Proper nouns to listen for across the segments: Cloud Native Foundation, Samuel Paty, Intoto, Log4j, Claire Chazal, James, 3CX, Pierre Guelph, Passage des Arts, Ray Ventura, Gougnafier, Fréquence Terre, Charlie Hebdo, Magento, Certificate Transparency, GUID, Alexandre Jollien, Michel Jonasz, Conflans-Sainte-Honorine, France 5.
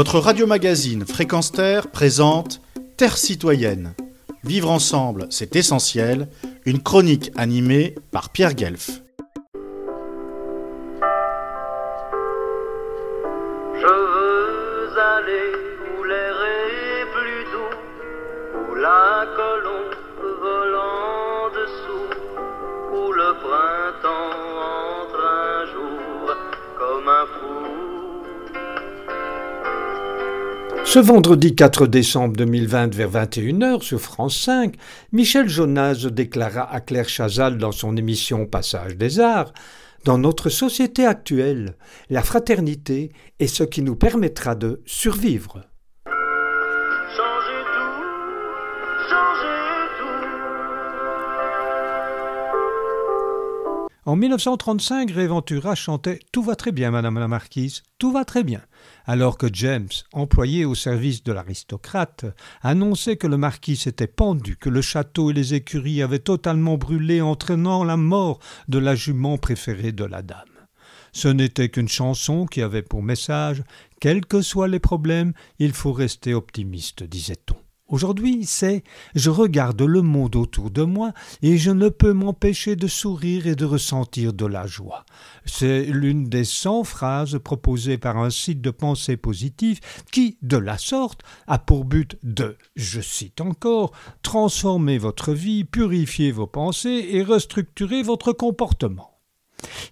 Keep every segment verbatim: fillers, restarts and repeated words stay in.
Votre radio-magazine Fréquence Terre présente Terre citoyenne. Vivre ensemble, c'est essentiel. Une chronique animée par Pierre Guelph. Je veux aller où l'air est plus doux, où la colombe volant dessous, où le printemps entre un jour comme un fou. Ce vendredi quatre décembre deux mille vingt vers vingt et une heures sur France cinq, Michel Jonasz déclara à Claire Chazal dans son émission Passage des Arts: dans notre société actuelle, la fraternité est ce qui nous permettra de survivre. Changez tout, changez tout. En dix-neuf cent trente-cinq, Ray Ventura chantait « Tout va très bien, madame la marquise, tout va très bien », alors que James, employé au service de l'aristocrate, annonçait que le marquis s'était pendu, que le château et les écuries avaient totalement brûlé, entraînant la mort de la jument préférée de la dame. Ce n'était qu'une chanson qui avait pour message « Quels que soient les problèmes, il faut rester optimiste », disait-on. Aujourd'hui, c'est « Je regarde le monde autour de moi et je ne peux m'empêcher de sourire et de ressentir de la joie ». C'est l'une des cent phrases proposées par un site de pensée positive qui, de la sorte, a pour but de, je cite encore, « transformer votre vie, purifier vos pensées et restructurer votre comportement ».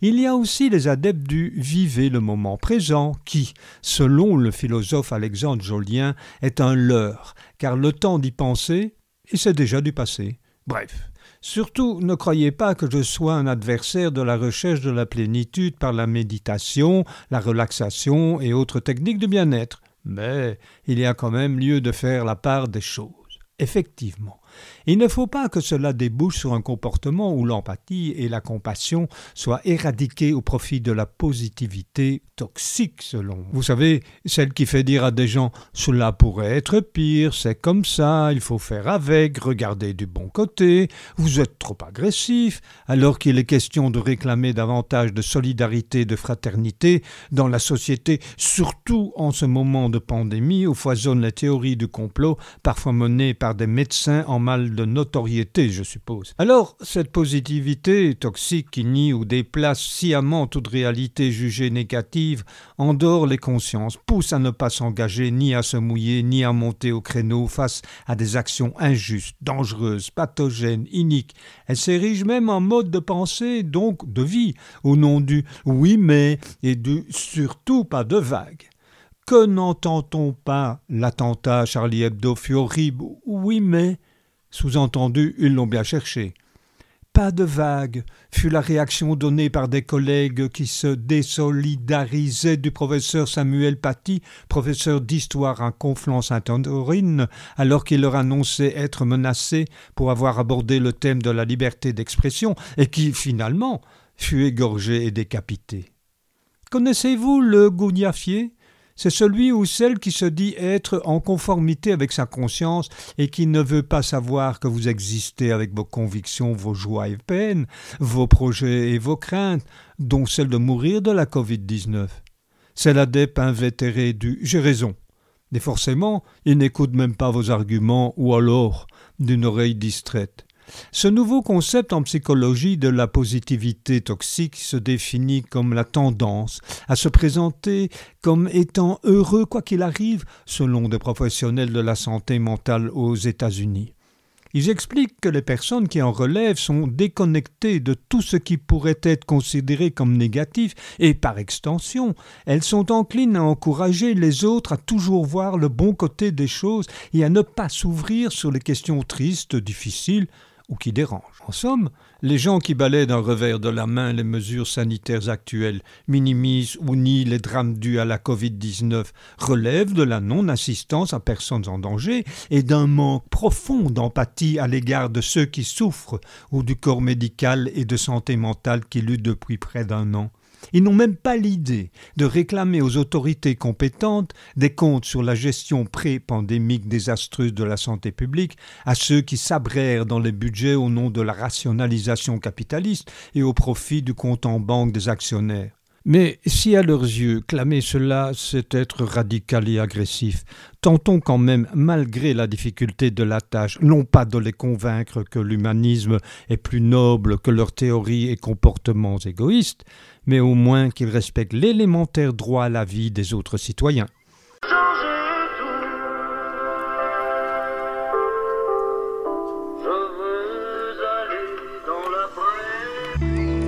Il y a aussi les adeptes du « vivez le moment présent » qui, selon le philosophe Alexandre Jollien, est un leurre, car le temps d'y penser, et c'est déjà du passé. Bref, surtout ne croyez pas que je sois un adversaire de la recherche de la plénitude par la méditation, la relaxation et autres techniques de bien-être, mais il y a quand même lieu de faire la part des choses. Effectivement, il ne faut pas que cela débouche sur un comportement où l'empathie et la compassion soient éradiquées au profit de la positivité toxique, selon. Vous savez, celle qui fait dire à des gens « cela pourrait être pire, c'est comme ça, il faut faire avec, regardez du bon côté, vous êtes trop agressif », alors qu'il est question de réclamer davantage de solidarité et de fraternité dans la société, surtout en ce moment de pandémie où foisonnent les théories du complot, parfois menées par des médecins en mal de notoriété, je suppose. Alors, cette positivité toxique qui nie ou déplace sciemment toute réalité jugée négative endort les consciences, pousse à ne pas s'engager, ni à se mouiller, ni à monter au créneau face à des actions injustes, dangereuses, pathogènes, iniques. Elle s'érige même en mode de pensée, donc de vie, au nom du « oui mais » et du « surtout pas de vagues ». Que n'entend-on pas? L'attentat à Charlie Hebdo fut horrible, oui mais... Sous-entendu, ils l'ont bien cherché. Pas de vague fut la réaction donnée par des collègues qui se désolidarisaient du professeur Samuel Paty, professeur d'histoire à Conflans-Sainte-Honorine, alors qu'il leur annonçait être menacé pour avoir abordé le thème de la liberté d'expression et qui, finalement, fut égorgé et décapité. Connaissez-vous le Gougnafier ? C'est celui ou celle qui se dit être en conformité avec sa conscience et qui ne veut pas savoir que vous existez avec vos convictions, vos joies et peines, vos projets et vos craintes, dont celle de mourir de la covid dix-neuf. C'est l'adepte invétéré du « j'ai raison ». Et forcément, il n'écoute même pas vos arguments ou alors d'une oreille distraite. Ce nouveau concept en psychologie de la positivité toxique se définit comme la tendance à se présenter comme étant heureux quoi qu'il arrive, selon des professionnels de la santé mentale aux États-Unis. Ils expliquent que les personnes qui en relèvent sont déconnectées de tout ce qui pourrait être considéré comme négatif et, par extension, elles sont enclines à encourager les autres à toujours voir le bon côté des choses et à ne pas s'ouvrir sur les questions tristes, difficiles, ou qui dérangent. En somme, les gens qui balaient d'un revers de la main les mesures sanitaires actuelles, minimisent ou nient les drames dus à la covid dix-neuf, relèvent de la non-assistance à personnes en danger et d'un manque profond d'empathie à l'égard de ceux qui souffrent ou du corps médical et de santé mentale qui lutte depuis près d'un an. Ils n'ont même pas l'idée de réclamer aux autorités compétentes des comptes sur la gestion pré-pandémique désastreuse de la santé publique, à ceux qui s'abrèrent dans les budgets au nom de la rationalisation capitaliste et au profit du compte en banque des actionnaires. Mais si à leurs yeux, clamer cela, c'est être radical et agressif, tentons quand même, malgré la difficulté de la tâche, non pas de les convaincre que l'humanisme est plus noble que leurs théories et comportements égoïstes, mais au moins qu'ils respectent l'élémentaire droit à la vie des autres citoyens.